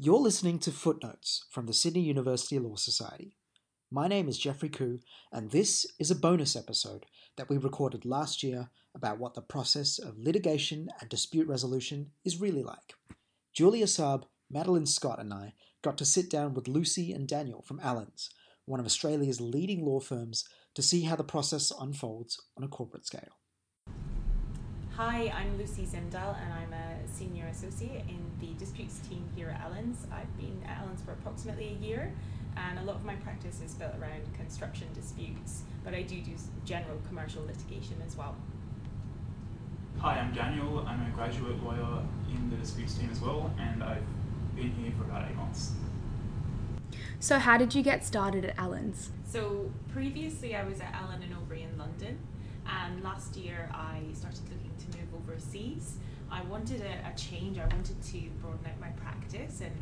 You're listening to Footnotes from the Sydney University Law Society. My name is Geoffrey Koo, and this is a bonus episode that we recorded last year about what the process of litigation and dispute resolution is really like. Julia Saab, Madeline Scott and I got to sit down with Lucy and Daniel from Allens, one of Australia's leading law firms, to see how the process unfolds on a corporate scale. Hi, I'm Lucy Zimdal and I'm a senior associate in the disputes team here at Allens. I've been at Allens for approximately a year and a lot of my practice is built around construction disputes, but I do general commercial litigation as well. Hi, I'm Daniel. I'm a graduate lawyer in the disputes team as well and I've been here for about 8 months. So how did you get started at Allens? So previously I was at Allen & Overy in London, and last year I started looking to move overseas. I wanted a change. I wanted to broaden out my practice and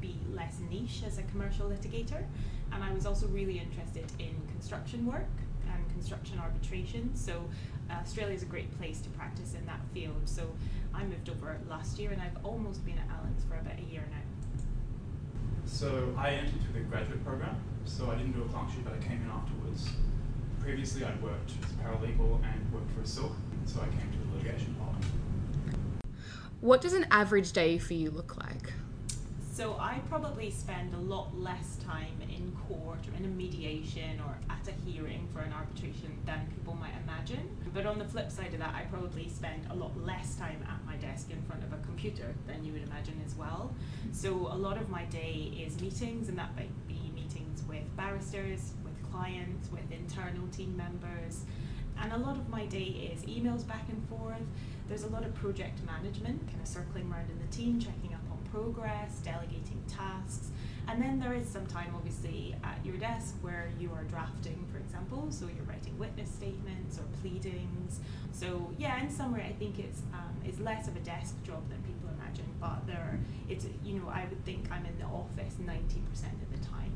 be less niche as a commercial litigator. And I was also really interested in construction work and construction arbitration. So Australia is a great place to practice in that field. So I moved over last year and I've almost been at Allens for about a year now. So I entered through the graduate program. So I didn't do a clerkship, but I came in afterwards. Previously, I'd worked as a paralegal and worked for a silk, so I came to the litigation part. What does an average day for you look like? So I probably spend a lot less time in court or in a mediation or at a hearing for an arbitration than people might imagine. But on the flip side of that, I probably spend a lot less time at my desk in front of a computer than you would imagine as well. So a lot of my day is meetings, and that might be meetings with barristers, clients, with internal team members, and a lot of my day is emails back and forth. There's a lot of project management, kind of circling around in the team, checking up on progress, delegating tasks, and then there is some time obviously at your desk where you are drafting, for example, so you're writing witness statements or pleadings. So yeah, in summary, I think it's less of a desk job than people imagine, but I would think I'm in the office 90% of the time.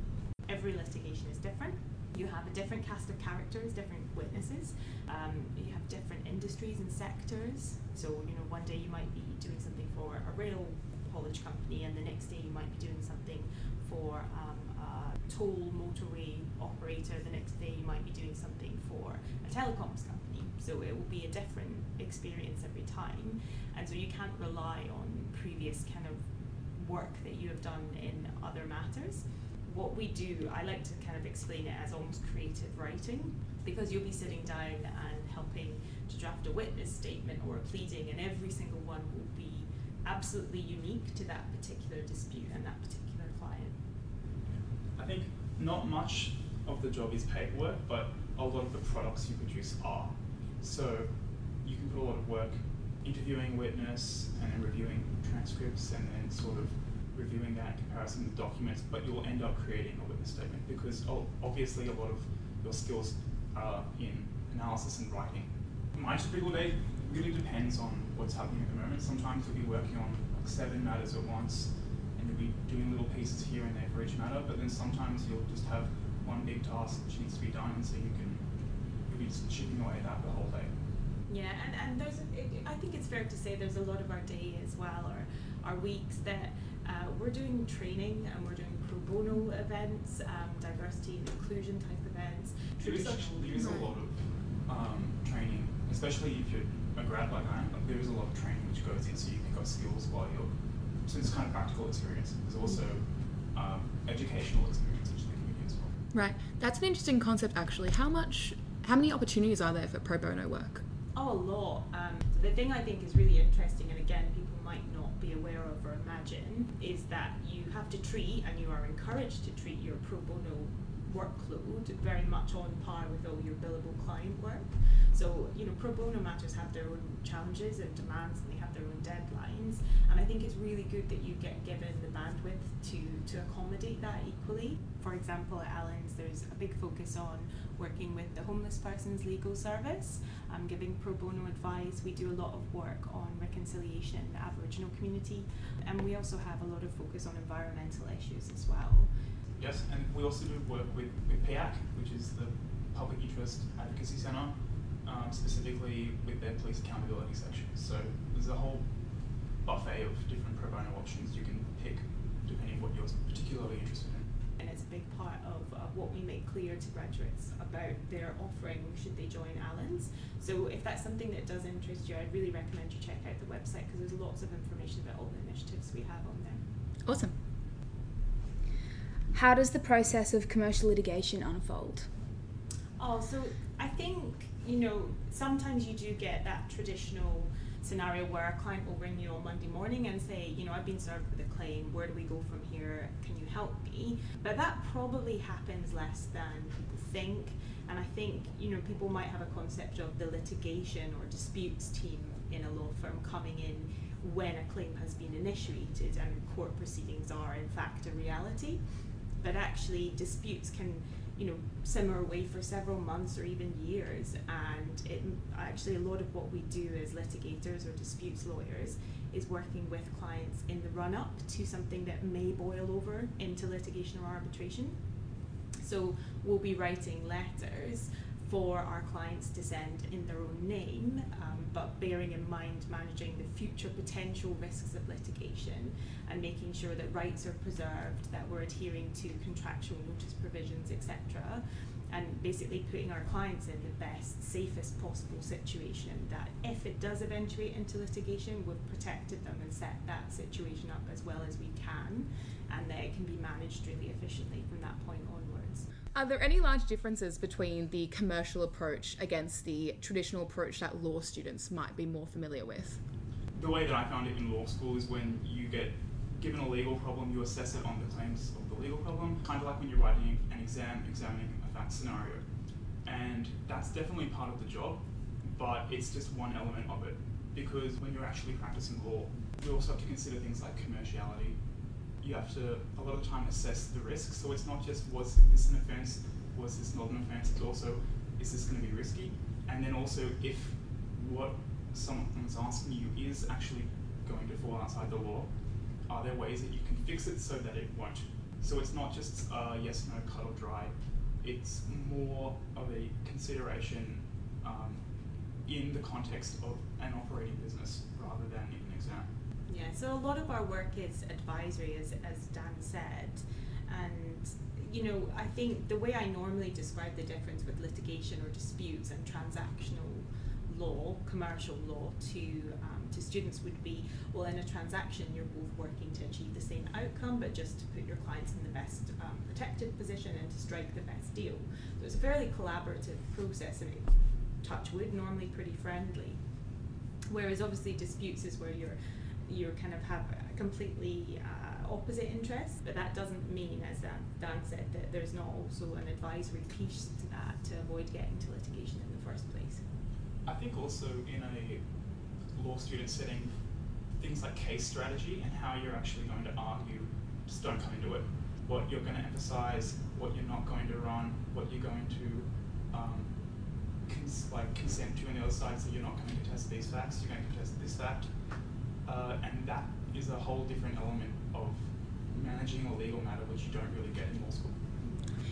Every litigation is different. You have a different cast of characters, different witnesses, you have different industries and sectors. So, one day you might be doing something for a rail haulage company and the next day you might be doing something for a toll motorway operator, the next day you might be doing something for a telecoms company. So it will be a different experience every time. And so you can't rely on previous kind of work that you have done in other matters. What we do, I like to kind of explain it as almost creative writing, because you'll be sitting down and helping to draft a witness statement or a pleading, and every single one will be absolutely unique to that particular dispute and that particular client. I think not much of the job is paperwork, but a lot of the products you produce are. So you can put a lot of work interviewing witness and then reviewing transcripts and then sort of reviewing that in comparison with documents, but you'll end up creating a witness statement because obviously a lot of your skills are in analysis and writing. My typical day really depends on what's happening at the moment. Sometimes you'll be working on like 7 matters at once and you'll be doing little pieces here and there for each matter, but then sometimes you'll just have one big task which needs to be done, and so you'll be just chipping away at that the whole day. Yeah, and I think it's fair to say there's a lot of our day as well, or our weeks, that we're doing training and we're doing pro bono events, diversity and inclusion type events. There is a lot of training, especially if you're a grad like I am. Like, there is a lot of training which goes in, so you pick up skills while you're. So it's kind of practical experience. There's also educational experience which they can be useful. Right, that's an interesting concept actually. How many opportunities are there for pro bono work? Oh, a lot. The thing I think is really interesting, and again, people might not be aware of or imagine, is that you have to treat, and you are encouraged to treat, your pro bono workload very much on par with all your billable client work. So, pro bono matters have their own challenges and demands, and they have their own deadlines. And I think it's really good that you get given the bandwidth to accommodate that equally. For example, at Allens, there's a big focus on working with the homeless person's legal service, giving pro bono advice. We do a lot of work on reconciliation in the Aboriginal community, and we also have a lot of focus on environmental issues as well. Yes, and we also do work with PIAC, which is the Public Interest Advocacy Centre, specifically with their police accountability section. So there's a whole buffet of different pro bono options you can pick depending really interested in. And it's a big part of what we make clear to graduates about their offering should they join Allens. So if that's something that does interest you, I'd really recommend you check out the website because there's lots of information about all the initiatives we have on there. Awesome. How does the process of commercial litigation unfold? Oh, so I think, you know, sometimes you do get that traditional scenario where a client will ring you on Monday morning and say, you know, I've been served with a claim, where do we go from here, can you help me? But that probably happens less than people think. And I think, you know, people might have a concept of the litigation or disputes team in a law firm coming in when a claim has been initiated and court proceedings are in fact a reality. But actually disputes can, you know, simmer away for several months or even years, and it actually a lot of what we do as litigators or disputes lawyers is working with clients in the run-up to something that may boil over into litigation or arbitration. So we'll be writing letters for our clients to send in their own name, but bearing in mind managing the future potential risks of litigation and making sure that rights are preserved, that we're adhering to contractual notice provisions, etc. And basically putting our clients in the best, safest possible situation that if it does eventuate into litigation, we've protected them and set that situation up as well as we can, and that it can be managed really efficiently from that point onwards. Are there any large differences between the commercial approach against the traditional approach that law students might be more familiar with? The way that I found it in law school is when you get given a legal problem, you assess it on the claims of the legal problem, kind of like when you're writing an exam, examining a fact scenario. And that's definitely part of the job, but it's just one element of it. Because when you're actually practicing law, you also have to consider things like commerciality. You have to, a lot of time, assess the risk. So it's not just, was this an offence, was this not an offence, it's also, is this going to be risky? And then also, if what someone's asking you is actually going to fall outside the law, are there ways that you can fix it so that it won't? So it's not just yes, no, cut or dry. It's more of a consideration in the context of an operating business rather than in an exam. Yeah, so a lot of our work is advisory, as Dan said, and you know, I think the way I normally describe the difference with litigation or disputes and transactional law, commercial law, to students would be, well, in a transaction you're both working to achieve the same outcome, but just to put your clients in the best protected position and to strike the best deal. So it's a fairly collaborative process, and it's, touch wood, normally pretty friendly. Whereas obviously disputes is where you're kind of have a completely opposite interests, but that doesn't mean, as Dan said, that there's not also an advisory piece to that to avoid getting to litigation in the first place. I think also in a law student setting, things like case strategy and how you're actually going to argue just don't come into it. What you're going to emphasise, what you're not going to run, what you're going to consent to on the other side, so you're not going to contest these facts, you're going to contest this fact. And that is a whole different element of managing a legal matter which you don't really get in law school.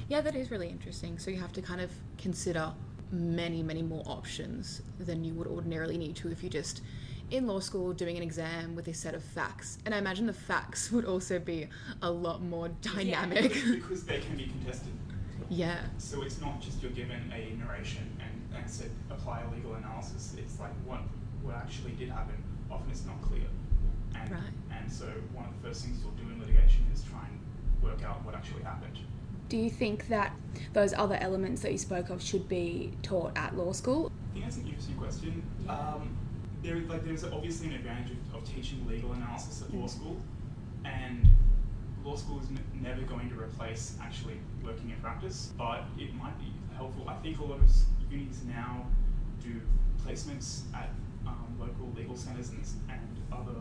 Yeah, that is really interesting. So you have to kind of consider many, many more options than you would ordinarily need to if you're just in law school doing an exam with a set of facts. And I imagine the facts would also be a lot more dynamic. Yeah, because they can be contested. Yeah. So it's not just you're given a narration and said apply a legal analysis. It's like what actually did happen. Often it's not clear, and so one of the first things you'll do in litigation is try and work out what actually happened. Do you think that those other elements that you spoke of should be taught at law school? I think that's an interesting question. Yeah. There's obviously an advantage of teaching legal analysis at law school, and law school is never going to replace actually working in practice, but it might be helpful. I think a lot of unis now do placements at local legal centres and other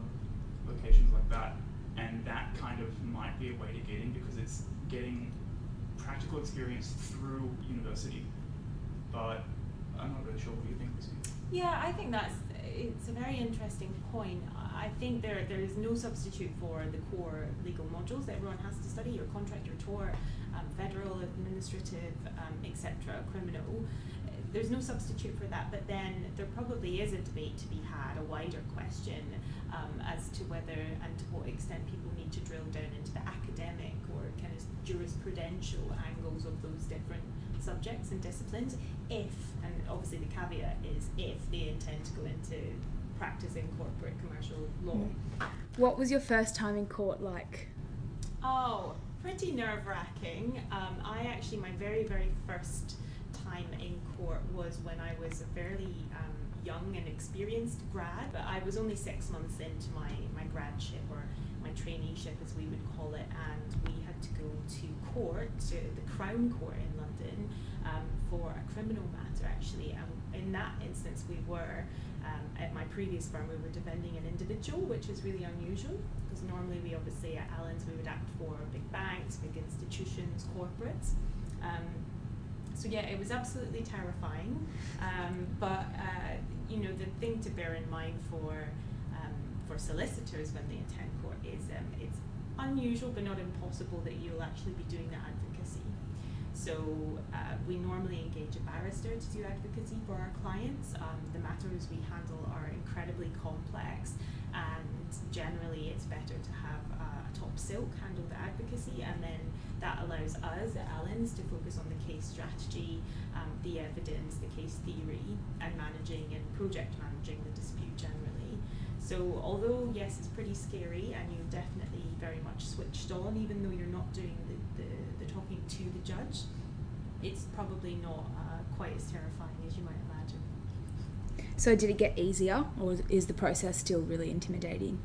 locations like that, and that kind of might be a way to get in because it's getting practical experience through university. But I'm not really sure. What do you think, Lucy? Yeah, I think it's a very interesting point. I think there is no substitute for the core legal modules that everyone has to study: your contract, your tort, federal, administrative, etc., criminal. There's no substitute for that, but then there probably is a debate to be had, a wider question as to whether and to what extent people need to drill down into the academic or kind jurisprudential angles of those different subjects and disciplines if, and obviously the caveat is if, they intend to go into practicing corporate commercial law. What was your first time in court like? Oh, pretty nerve-wracking. I actually, my very, very first time in court was when I was a fairly young and experienced grad, but I was only 6 months into my gradship, or my traineeship as we would call it, and we had to go to court, to the Crown Court in London, for a criminal matter actually. And in that instance we were, at my previous firm, we were defending an individual, which is really unusual because normally we obviously at Allens we would act for big banks, big institutions, corporates. So yeah, it was absolutely terrifying, but you know, the thing to bear in mind for solicitors when they attend court is it's unusual but not impossible that you'll actually be doing that advocacy. So we normally engage a barrister to do advocacy for our clients. The matters we handle are incredibly complex, and generally it's better to have a top silk handle the advocacy, and then that allows us at Allens to focus on the case strategy, the evidence, the case theory, and managing and project managing the dispute generally. So although yes, it's pretty scary and you're definitely very much switched on, even though you're not doing the talking to the judge, it's probably not quite as terrifying as you might imagine. So did it get easier, or is the process still really intimidating?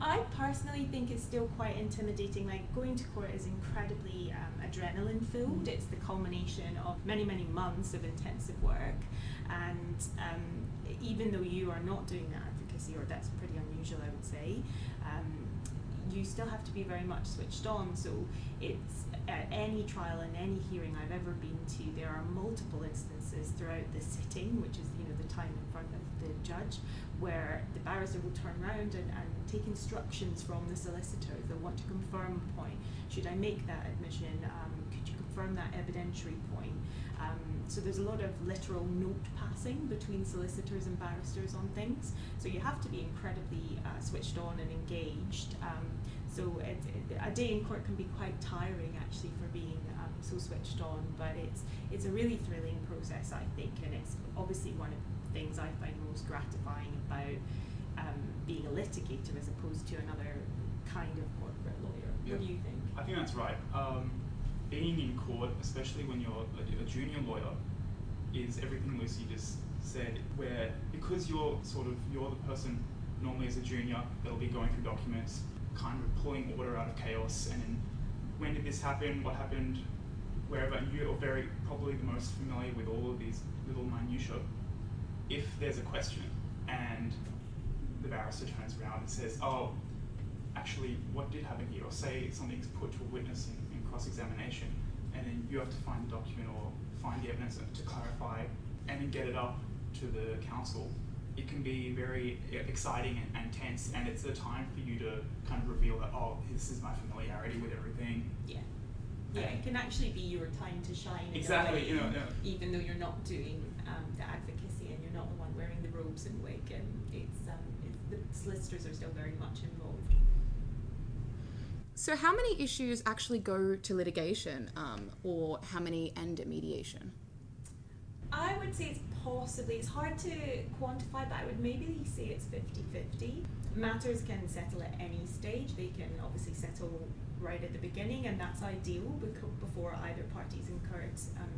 I personally think it's still quite intimidating. Like, going to court is incredibly adrenaline filled. It's the culmination of many, many months of intensive work, and even though you are not doing that advocacy, or that's pretty unusual I would say, you still have to be very much switched on. So it's at any trial and any hearing I've ever been to, there are multiple instances throughout the sitting, which is, you know, the time in front of the judge, where the barrister will turn around and take instructions from the solicitor. They'll want to confirm a point. Should I make that admission? Could you confirm that evidentiary point? So there's a lot of literal note passing between solicitors and barristers on things. So you have to be incredibly switched on and engaged. So a day in court can be quite tiring actually for being so switched on, but it's a really thrilling process I think, and it's obviously one of the things I find most gratifying about being a litigator as opposed to another kind of corporate lawyer. Yeah. What do you think? I think that's right. Being in court, especially when you're a junior lawyer, is everything Lucy just said, where because you're the person normally as a junior that'll be going through documents, kind of pulling order out of chaos, and then when did this happen, what happened, wherever, you're very probably the most familiar with all of these little minutiae. If there's a question and the barrister turns around and says, oh, actually what did happen here, or say something's put to a witness in cross-examination, and then you have to find the document or find the evidence to clarify and then get it up to the counsel, it can be very exciting and tense, and it's a time for you to kind of reveal that, oh, this is my familiarity with everything. Yeah. Yeah, it can actually be your time to shine. Exactly. In a way, even though you're not doing the advocacy and you're not the one wearing the robes and wig, and the solicitors are still very much involved. So how many issues actually go to litigation, or how many end at mediation? I would say it's possibly, it's hard to quantify, but I would maybe say it's 50-50. Matters can settle at any stage. They can obviously settle right at the beginning, and that's ideal before either party's incurred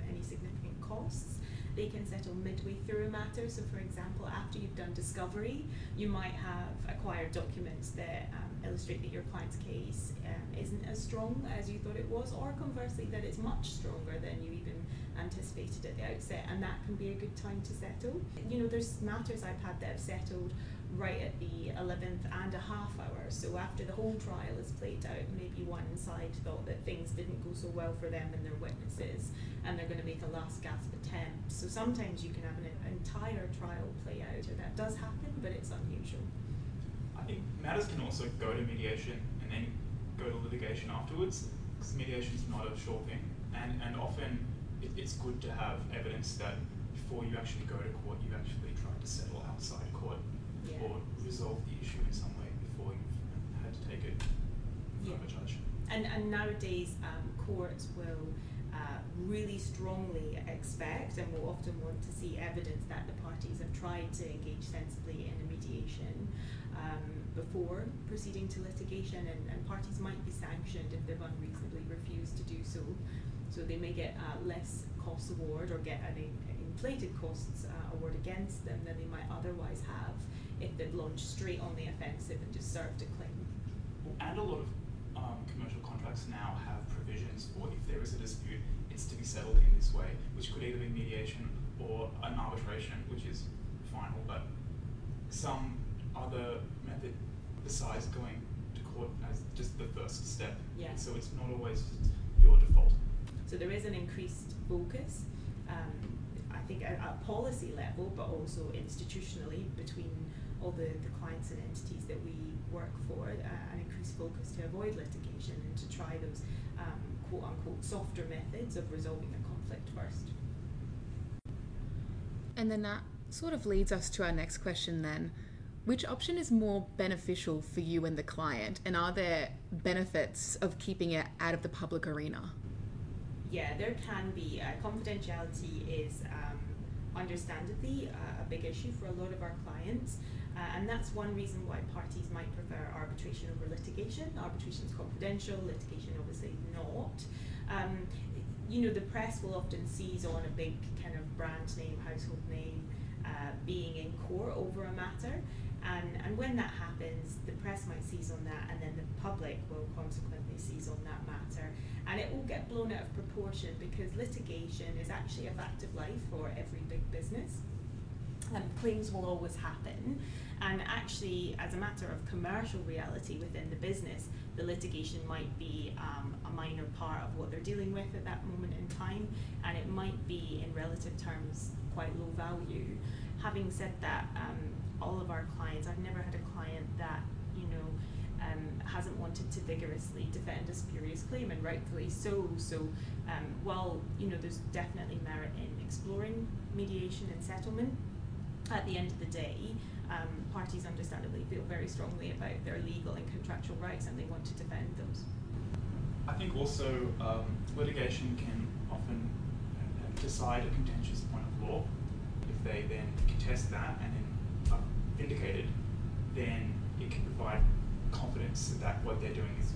any significant costs. They can settle midway through a matter. So for example, after you've done discovery, you might have acquired documents that illustrate that your client's case isn't as strong as you thought it was, or conversely that it's much stronger than you even anticipated at the outset, and that can be a good time to settle. You know, there's matters I've had that have settled right at the 11th and a half hour, so after the whole trial is played out, maybe one side thought that things didn't go so well for them and their witnesses, and they're going to make a last gasp attempt. So sometimes you can have an entire trial play out, and that does happen, but it's unusual. I think matters can also go to mediation and then go to litigation afterwards, because mediation is not a sure thing, and often it's good to have evidence that before you actually go to court, you actually tried to settle outside court. Yeah. Or resolve the issue in some way before you've had to take it from a judge. And nowadays, courts will really strongly expect and will often want to see evidence that the parties have tried to engage sensibly in a mediation before proceeding to litigation, and parties might be sanctioned if they've unreasonably refused to do so. So they may get less cost award or get an inflated costs award against them than they might otherwise have if they'd launched straight on the offensive and just served a claim. Well, and a lot of commercial contracts now have provisions for if there is a dispute, it's to be settled in this way, which could either be mediation or an arbitration, which is final, but some other method besides going to court as just the first step. Yeah. So it's not always your default. So there is an increased focus, I think at policy level, but also institutionally between all the clients and entities that we work for, an increased focus to avoid litigation and to try those quote-unquote softer methods of resolving a conflict first. And then that sort of leads us to our next question then. Which option is more beneficial for you and the client, and are there benefits of keeping it out of the public arena? Yeah, there can be. Confidentiality is understandably a big issue for a lot of our clients, and that's one reason why parties might prefer arbitration over litigation. Arbitration is confidential, litigation obviously not. You know, the press will often seize on a big kind of brand name, household name, being in court over a matter, and when that happens, the press might seize on that, and then the public will consequently seize on that matter, and it will get blown out of proportion, because litigation is actually a fact of life for every big business, and claims will always happen. And actually, as a matter of commercial reality within the business, the litigation might be a minor part of what they're dealing with at that moment in time, and it might be, in relative terms, quite low value. Having said that, all of our clients, I've never had a client that, you know, hasn't wanted to vigorously defend a spurious claim, and rightfully so. So while, you know, there's definitely merit in exploring mediation and settlement, at the end of the day, parties understandably feel very strongly about their legal and contractual rights, and they want to defend those. I think also litigation can often decide a contentious point of law. If they then contest that and then are vindicated, then it can provide confidence that what they're doing is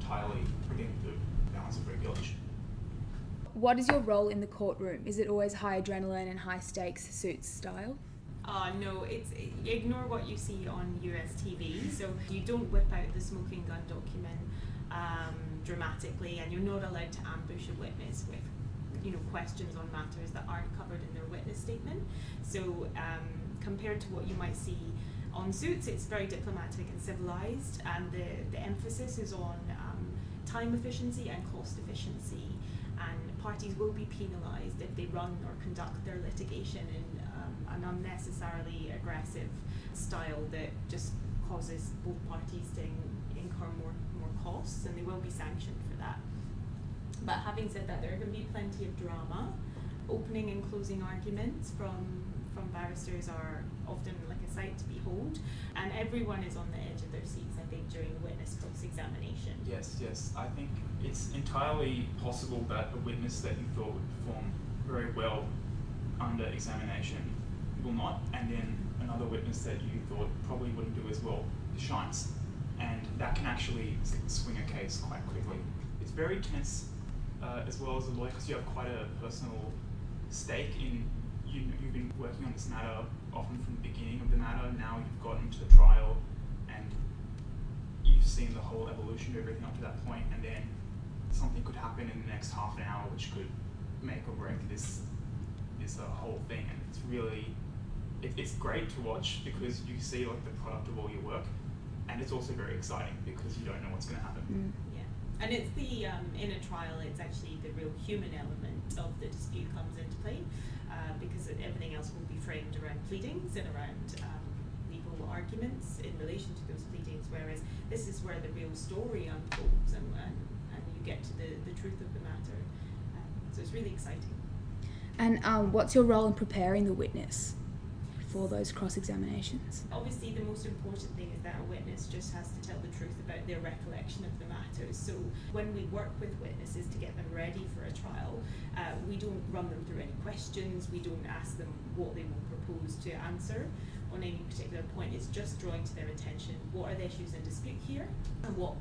entirely within the bounds of regulation. What is your role in the courtroom? Is it always high adrenaline and high stakes suits style? No, ignore what you see on US TV. So you don't whip out the smoking gun document dramatically, and you're not allowed to ambush a witness with, you know, questions on matters that aren't covered in their witness statement. So compared to what you might see on suits, it's very diplomatic and civilized, and the emphasis is on time efficiency and cost efficiency, and parties will be penalized if they run or conduct their litigation in an unnecessarily aggressive style that just causes both parties to incur more costs, and they will be sanctioned for that. But having said that, there are going to be plenty of drama. Opening and closing arguments from barristers are often like a sight to behold, and everyone is on the edge of their seats, I think, during witness cross-examination. Yes, I think it's entirely possible that a witness that you thought would perform very well under examination will not, and then another witness that you thought probably wouldn't do as well shines, and that can actually swing a case quite quickly. It's very tense as well as a lawyer, because you have quite a personal stake in, you've been working on this matter often from the beginning of the matter, now you've gotten to the trial and you've seen the whole evolution of everything up to that point, and then something could happen in the next half an hour which could make or break this whole thing. And it's really, it's great to watch, because you see like the product of all your work, and it's also very exciting because you don't know what's going to happen. Mm. Yeah, and it's the in a trial, it's actually the real human element of the dispute comes into play, because everything else will be framed around pleadings and around legal arguments in relation to those pleadings, whereas this is where the real story unfolds and you get to the truth of the matter. So it's really exciting. And what's your role in preparing the witness? for those cross-examinations. Obviously the most important thing is that a witness just has to tell the truth about their recollection of the matter. So when we work with witnesses to get them ready for a trial, we don't run them through any questions, we don't ask them what they will propose to answer on any particular point. It's just drawing to their attention what are the issues in dispute here and what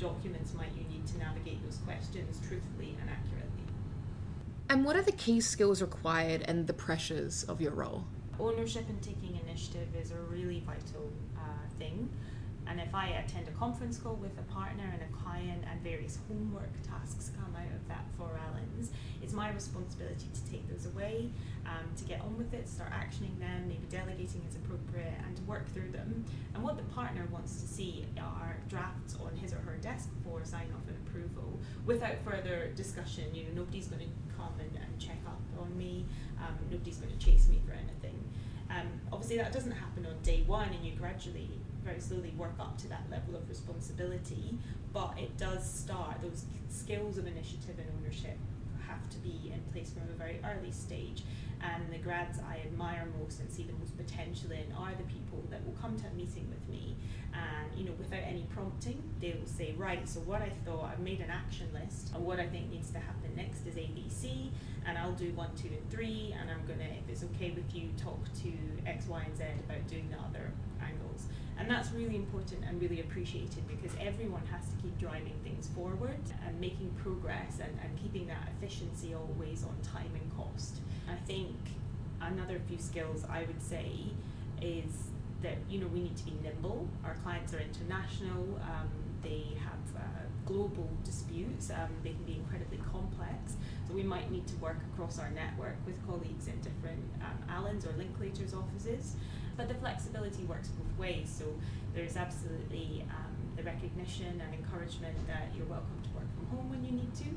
documents might you need to navigate those questions truthfully and accurately. And what are the key skills required and the pressures of your role? Ownership and taking initiative is a really vital thing. And if I attend a conference call with a partner and a client and various homework tasks come out of that for Allens, it's my responsibility to take those away, to get on with it, start actioning them, maybe delegating as appropriate, and to work through them. And what the partner wants to see are drafts on his or her desk for sign-off and approval without further discussion. Nobody's going to come and check up on me, nobody's going to chase me for anything. Obviously that doesn't happen on day one, and you gradually, very slowly work up to that level of responsibility, but it does start. Those skills of initiative and ownership have to be in place from a very early stage, and the grads I admire most and see the most potential in are the people that will come to a meeting with me and without any prompting they will say, right, so what I thought, I've made an action list and what I think needs to happen next is ABC, and I'll do 1, 2 and 3, and I'm gonna, if it's okay with you, talk to X, Y and Z about doing the other angles. And that's really important and really appreciated because everyone has to keep driving things forward and making progress and keeping that efficiency always on time and cost. I think another few skills I would say is that we need to be nimble. Our clients are international, they have global disputes, they can be incredibly complex, so we might need to work across our network with colleagues in different Allens or Linklaters offices. But the flexibility works both ways, so there's absolutely the recognition and encouragement that you're welcome to work from home when you need to.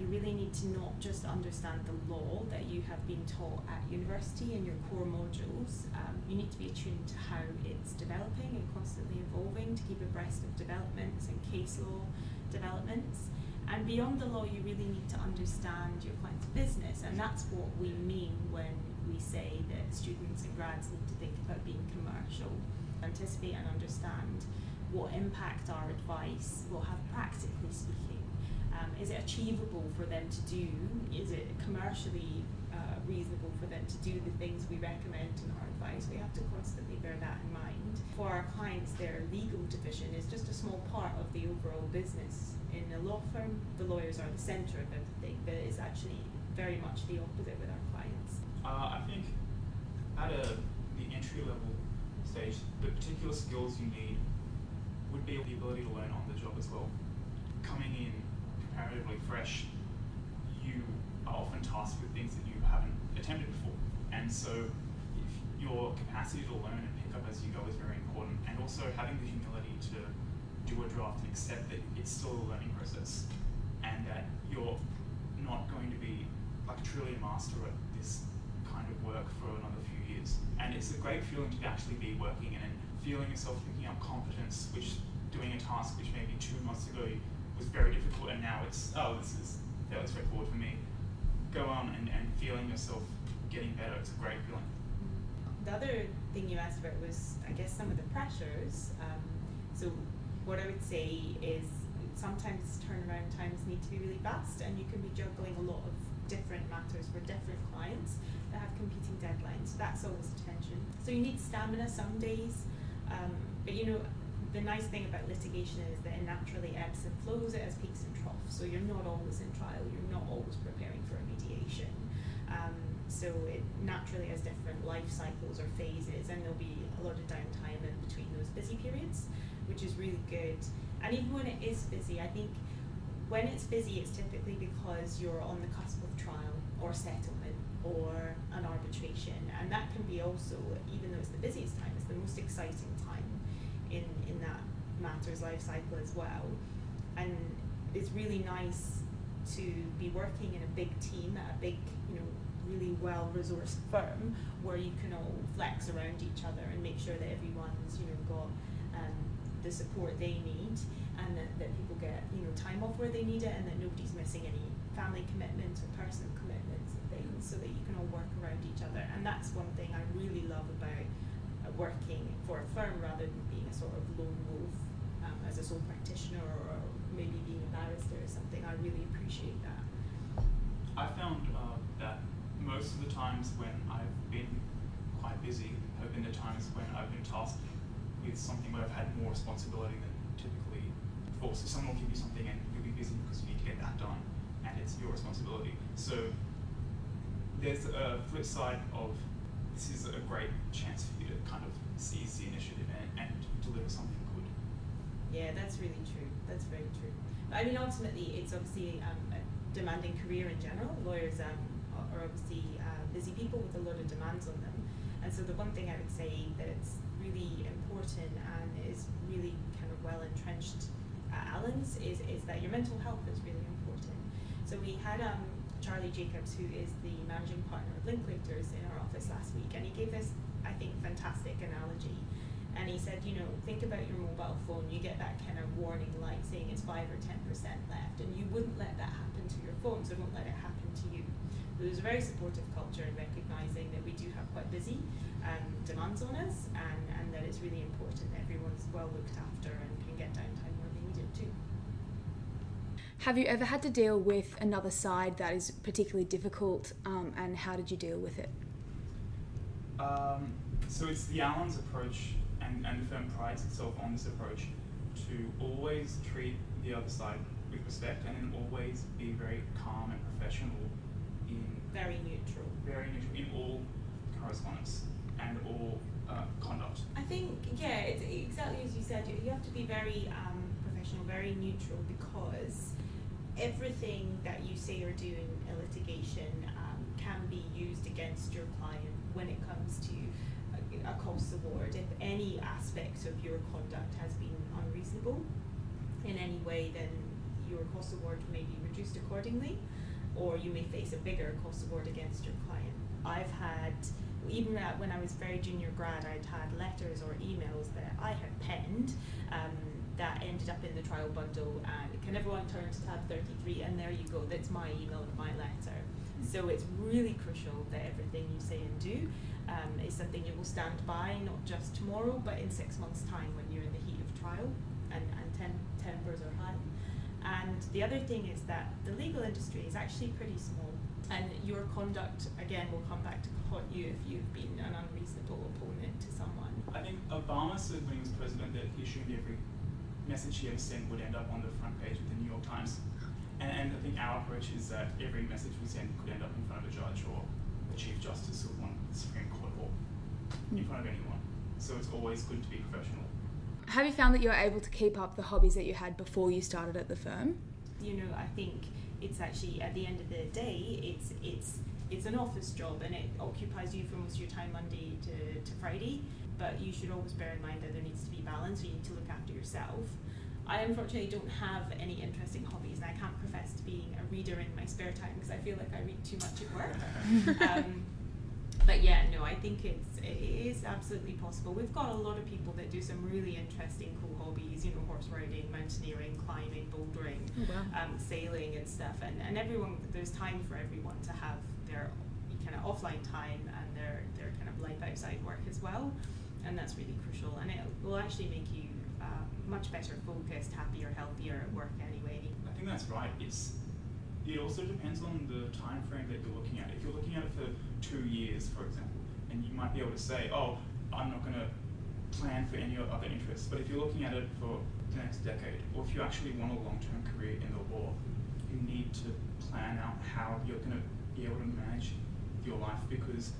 You really need to not just understand the law that you have been taught at university in your core modules. You need to be attuned to how it's developing and constantly evolving to keep abreast of developments and case law developments. And beyond the law, you really need to understand your client's business, and that's what we mean when we say that students and grads need to think about being commercial. Anticipate and understand what impact our advice will have, practically speaking. Is it achievable for them to do? Is it commercially reasonable for them to do the things we recommend in our advice? We have to constantly bear that in mind. For our clients, their legal division is just a small part of the overall business. In a law firm, the lawyers are the centre of everything, but it's actually very much the opposite with our clients. I think at the entry level stage, the particular skills you need would be the ability to learn on the job as well. Coming in comparatively fresh, you are often tasked with things that you haven't attempted before. And so if your capacity to learn and pick up as you go is very important, and also having the humility to do a draft and accept that it's still a learning process and that you're not going to be like truly a master at this kind of work for another few years. And it's a great feeling to actually be working and feeling yourself picking up confidence, which doing a task which maybe 2 months ago was very difficult and now it's, oh, that was straightforward for me. Go on and feeling yourself getting better, it's a great feeling. The other thing you asked about was, I guess, some of the pressures. So what I would say is sometimes turnaround times need to be really fast, and you can be juggling a lot of different matters for different clients that have competing deadlines. So that's always a tension. So you need stamina some days, but the nice thing about litigation is that it naturally ebbs and flows, it has peaks and troughs, so you're not always in trial, you're not always preparing for a mediation. So it naturally has different life cycles or phases, and there'll be a lot of downtime in between those busy periods, which is really good. And even when it is busy, I think when it's busy, it's typically because you're on the cusp of trial or settlement or an arbitration, and that can be also, even though it's the busiest time, it's the most exciting time in that matter's life cycle as well. And it's really nice to be working in a big team at a big, really well-resourced firm where you can all flex around each other and make sure that everyone's, got the support they need, and that people get time off where they need it, and that nobody's missing any family commitments or personal commitments and things, so that you can all work around each other. And that's one thing I really love about working for a firm rather than being a sort of lone wolf as a sole practitioner or maybe being a barrister or something. I really appreciate that. I found that most of the times when I've been quite busy have been the times when I've been tasked with something where I've had more responsibility than typically before. So someone will give you something and you'll be busy because you need to get that done, and it's your responsibility. So there's a flip side of this is a great chance for you to kind of seize the initiative and deliver something good. Yeah, that's really true. That's very true. But I mean, ultimately, it's obviously demanding career in general. Lawyers are obviously busy people with a lot of demands on them, and so the one thing I would say that's really important and is really kind of well entrenched at Allen's is that your mental health is really important. So we had Charlie Jacobs, who is the managing partner of Linklaters, in our office last week, and he gave this, I think, fantastic analogy. And he said, you know, think about your mobile phone. You get that kind of warning light saying it's 5 or 10% left, and you wouldn't let that happen to your phone, so don't let it happen to you. There's a very supportive culture in recognising that we do have quite busy demands on us, and that it's really important that everyone's well looked after and can get downtime where they need it too. Have you ever had to deal with another side that is particularly difficult, and how did you deal with it? So it's the Allen's approach, and the firm prides itself on this approach, to always treat the other side with respect and then always be very calm and professional in... Very neutral in all correspondence and all conduct. I think, yeah, it's exactly as you said. You have to be very professional, very neutral, because everything that you say or do in a litigation can be used against your client when it comes to a cost award, if any aspects of your conduct has been unreasonable in any way, then your cost award may be reduced accordingly, or you may face a bigger cost award against your client. I've had, even when I was very junior grad, I'd had letters or emails that I had penned that ended up in the trial bundle, and can everyone turn to tab 33, and there you go, that's my email and my letter. So it's really crucial that everything you say and do is something you will stand by, not just tomorrow, but in 6 months' time when you're in the heat of trial and tempers are high. And the other thing is that the legal industry is actually pretty small, and your conduct, again, will come back to haunt you if you've been an unreasonable opponent to someone. I think Obama said when he was president that he assumed every message he ever sent would end up on the front page of the New York Times. And I think our approach is that every message we send could end up in front of a judge or the Chief Justice of one Supreme Court or in front of anyone. So it's always good to be professional. Have you found that you're able to keep up the hobbies that you had before you started at the firm? You know, I think it's actually, at the end of the day, it's an office job, and it occupies you for most of your time Monday to Friday. But you should always bear in mind that there needs to be balance, so you need to look after yourself. I unfortunately don't have any interesting hobbies, and I can't profess to being a reader in my spare time because I feel like I read too much at work. But yeah, no, I think it is absolutely possible. We've got a lot of people that do some really interesting, cool hobbies, you know, horse riding, mountaineering, climbing, bouldering, wow. Sailing and stuff. And everyone, there's time for everyone to have their kind of offline time and their kind of life outside work as well. And that's really crucial, and it will actually make you much better focused, happier, healthier at work anyway. I think that's right. It also depends on the time frame that you're looking at. If you're looking at it for 2 years, for example, and you might be able to say, oh, I'm not going to plan for any other interests. But if you're looking at it for the next decade, or if you actually want a long-term career in the law, you need to plan out how you're going to be able to manage your life, because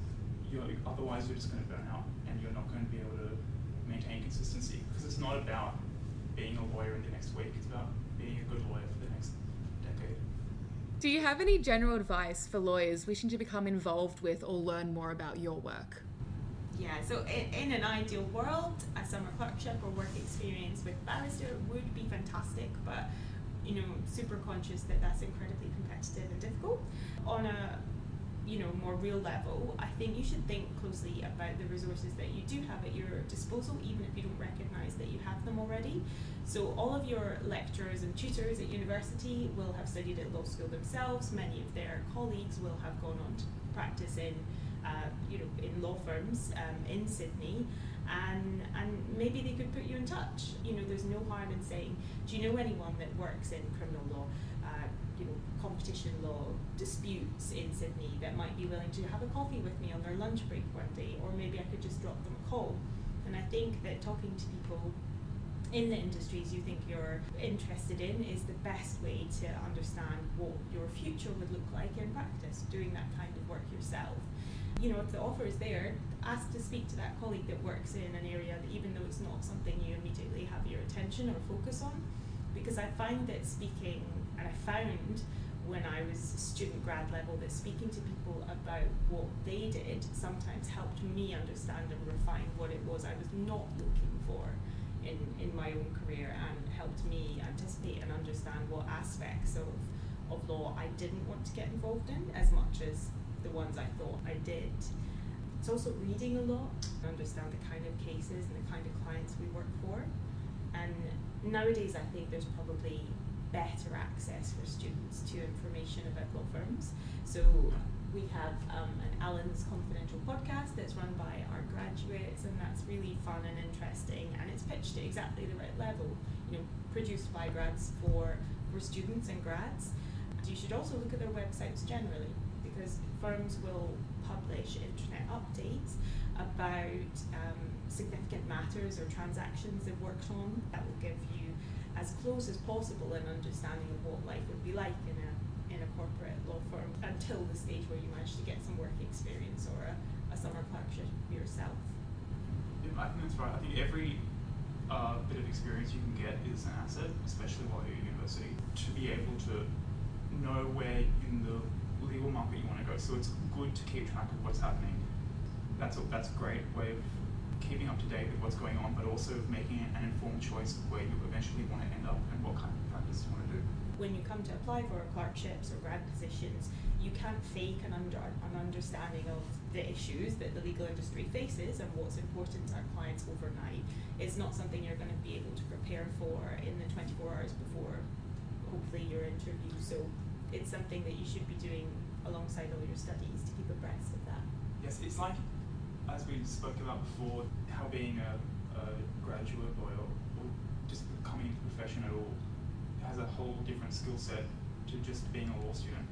otherwise you're just going to burn out and you're not going to be able to maintain consistency, because it's not about being a lawyer in the next week, it's about being a good lawyer for the next decade. Do you have any general advice for lawyers wishing to become involved with or learn more about your work? Yeah, so in an ideal world, a summer clerkship or work experience with barrister would be fantastic, but super conscious that that's incredibly competitive and difficult. On a you know, more real level, I think you should think closely about the resources that you do have at your disposal, even if you don't recognise that you have them already. So all of your lecturers and tutors at university will have studied at law school themselves. Many of their colleagues will have gone on to practice in, you know, in law firms in Sydney. And maybe they could put you in touch. You know, there's no harm in saying, do you know anyone that works in criminal law, you know, competition law, disputes in Sydney that might be willing to have a coffee with me on their lunch break one day, or maybe I could just drop them a call. And I think that talking to people in the industries you think you're interested in is the best way to understand what your future would look like in practice, doing that kind of work yourself. You know, if the offer is there, ask to speak to that colleague that works in an area that, even though it's not something you immediately have your attention or focus on, because I find that speaking, and I found when I was student grad level, that speaking to people about what they did sometimes helped me understand and refine what it was I was not looking for in my own career, and helped me anticipate and understand what aspects of law I didn't want to get involved in as much as the ones I thought I did. It's also reading a lot, understand the kind of cases and the kind of clients we work for. And nowadays I think there's probably better access for students to information about law firms. So we have an Allen's Confidential podcast that's run by our graduates, and that's really fun and interesting, and it's pitched at exactly the right level, you know, produced by grads for students and grads. You should also look at their websites generally, because firms will publish internet updates about significant matters or transactions they've worked on. That will give you as close as possible an understanding of what life would be like in a corporate law firm, until the stage where you manage to get some work experience or a summer clerkship yourself. Yeah, I think that's right. I think every bit of experience you can get is an asset, especially while you're at university, to be able to know where in the legal market you want to go. So it's good to keep track of what's happening. That's a great way of keeping up to date with what's going on, but also making an informed choice of where you eventually want to end up and what kind of practice you want to do. When you come to apply for clerkships or grad positions, you can't fake an understanding of the issues that the legal industry faces and what's important to our clients overnight. It's not something you're going to be able to prepare for in the 24 hours before, hopefully, your interview. So it's something that you should be doing alongside all your studies to keep abreast of that. Yes, it's like, as we spoke about before, how being a graduate lawyer, or just coming into the profession at all, has a whole different skill set to just being a law student.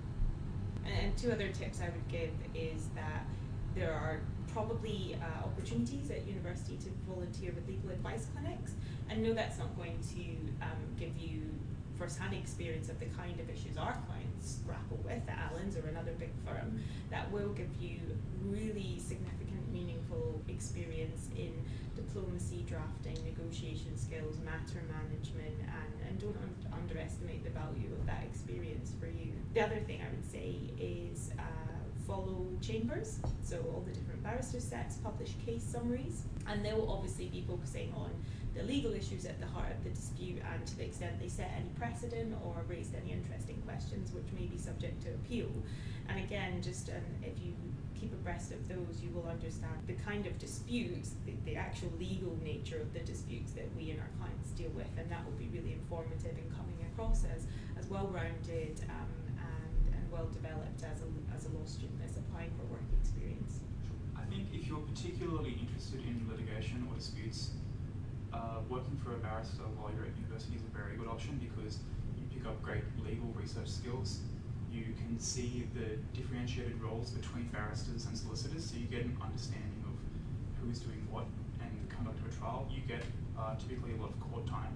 And two other tips I would give is that there are probably opportunities at university to volunteer with legal advice clinics, and no, that's not going to give you first-hand experience of the kind of issues our clients grapple with at Allen's or another big firm. That will give you really significant, meaningful experience in diplomacy, drafting, negotiation skills, matter management, and don't underestimate the value of that experience for you. The other thing I would say is follow Chambers. So all the different barrister sets publish case summaries, and they will obviously be focusing on the legal issues at the heart of the dispute, and to the extent they set any precedent or raised any interesting questions which may be subject to appeal. And again, just if you keep abreast of those, you will understand the kind of disputes, the actual legal nature of the disputes that we and our clients deal with, and that will be really informative in coming across as well-rounded and well-developed as a law student that's applying for work experience. I think if you're particularly interested in litigation or disputes, working for a barrister while you're at university is a very good option, because you pick up great legal research skills. You can see the differentiated roles between barristers and solicitors, so you get an understanding of who is doing what and the conduct of a trial. You get typically a lot of court time,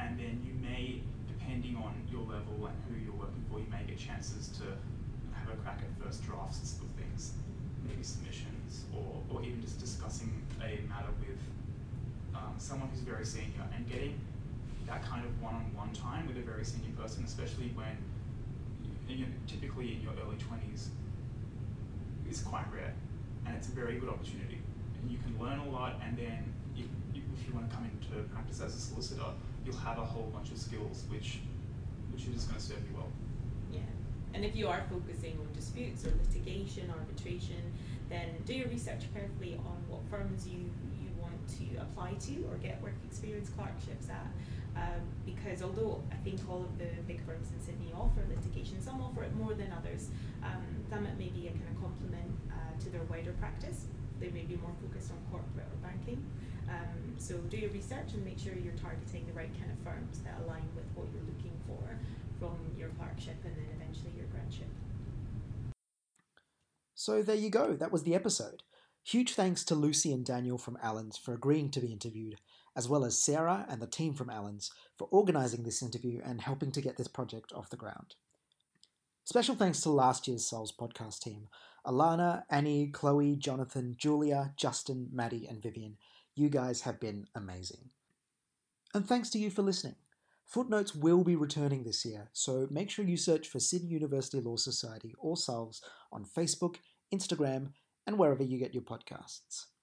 and then you may, depending on your level and who you're working for, you may get chances to have a crack at first drafts of things, maybe submissions, or even just discussing a matter with someone who's very senior, and getting that kind of one-on-one time with a very senior person, especially when you're typically in your early 20s, is quite rare, and it's a very good opportunity. And you can learn a lot, and then if you want to come into practice as a solicitor, you'll have a whole bunch of skills which are just going to serve you well. Yeah, And if you are focusing on disputes or litigation, arbitration, then do your research carefully on what firms you want to apply to or get work experience clerkships at. Because although I think all of the big firms in Sydney offer litigation, some offer it more than others. Some it may be a kind of complement to their wider practice. They may be more focused on corporate or banking. So do your research and make sure you're targeting the right kind of firms that align with what you're looking for from your clerkship and then eventually your grantship. So there you go, that was the episode. Huge thanks to Lucy and Daniel from Allens for agreeing to be interviewed, as well as Sarah and the team from Allens for organising this interview and helping to get this project off the ground. Special thanks to last year's SALS podcast team, Alana, Annie, Chloe, Jonathan, Julia, Justin, Maddie and Vivian. You guys have been amazing. And thanks to you for listening. Footnotes will be returning this year, so make sure you search for Sydney University Law Society or SALS on Facebook, Instagram, and wherever you get your podcasts.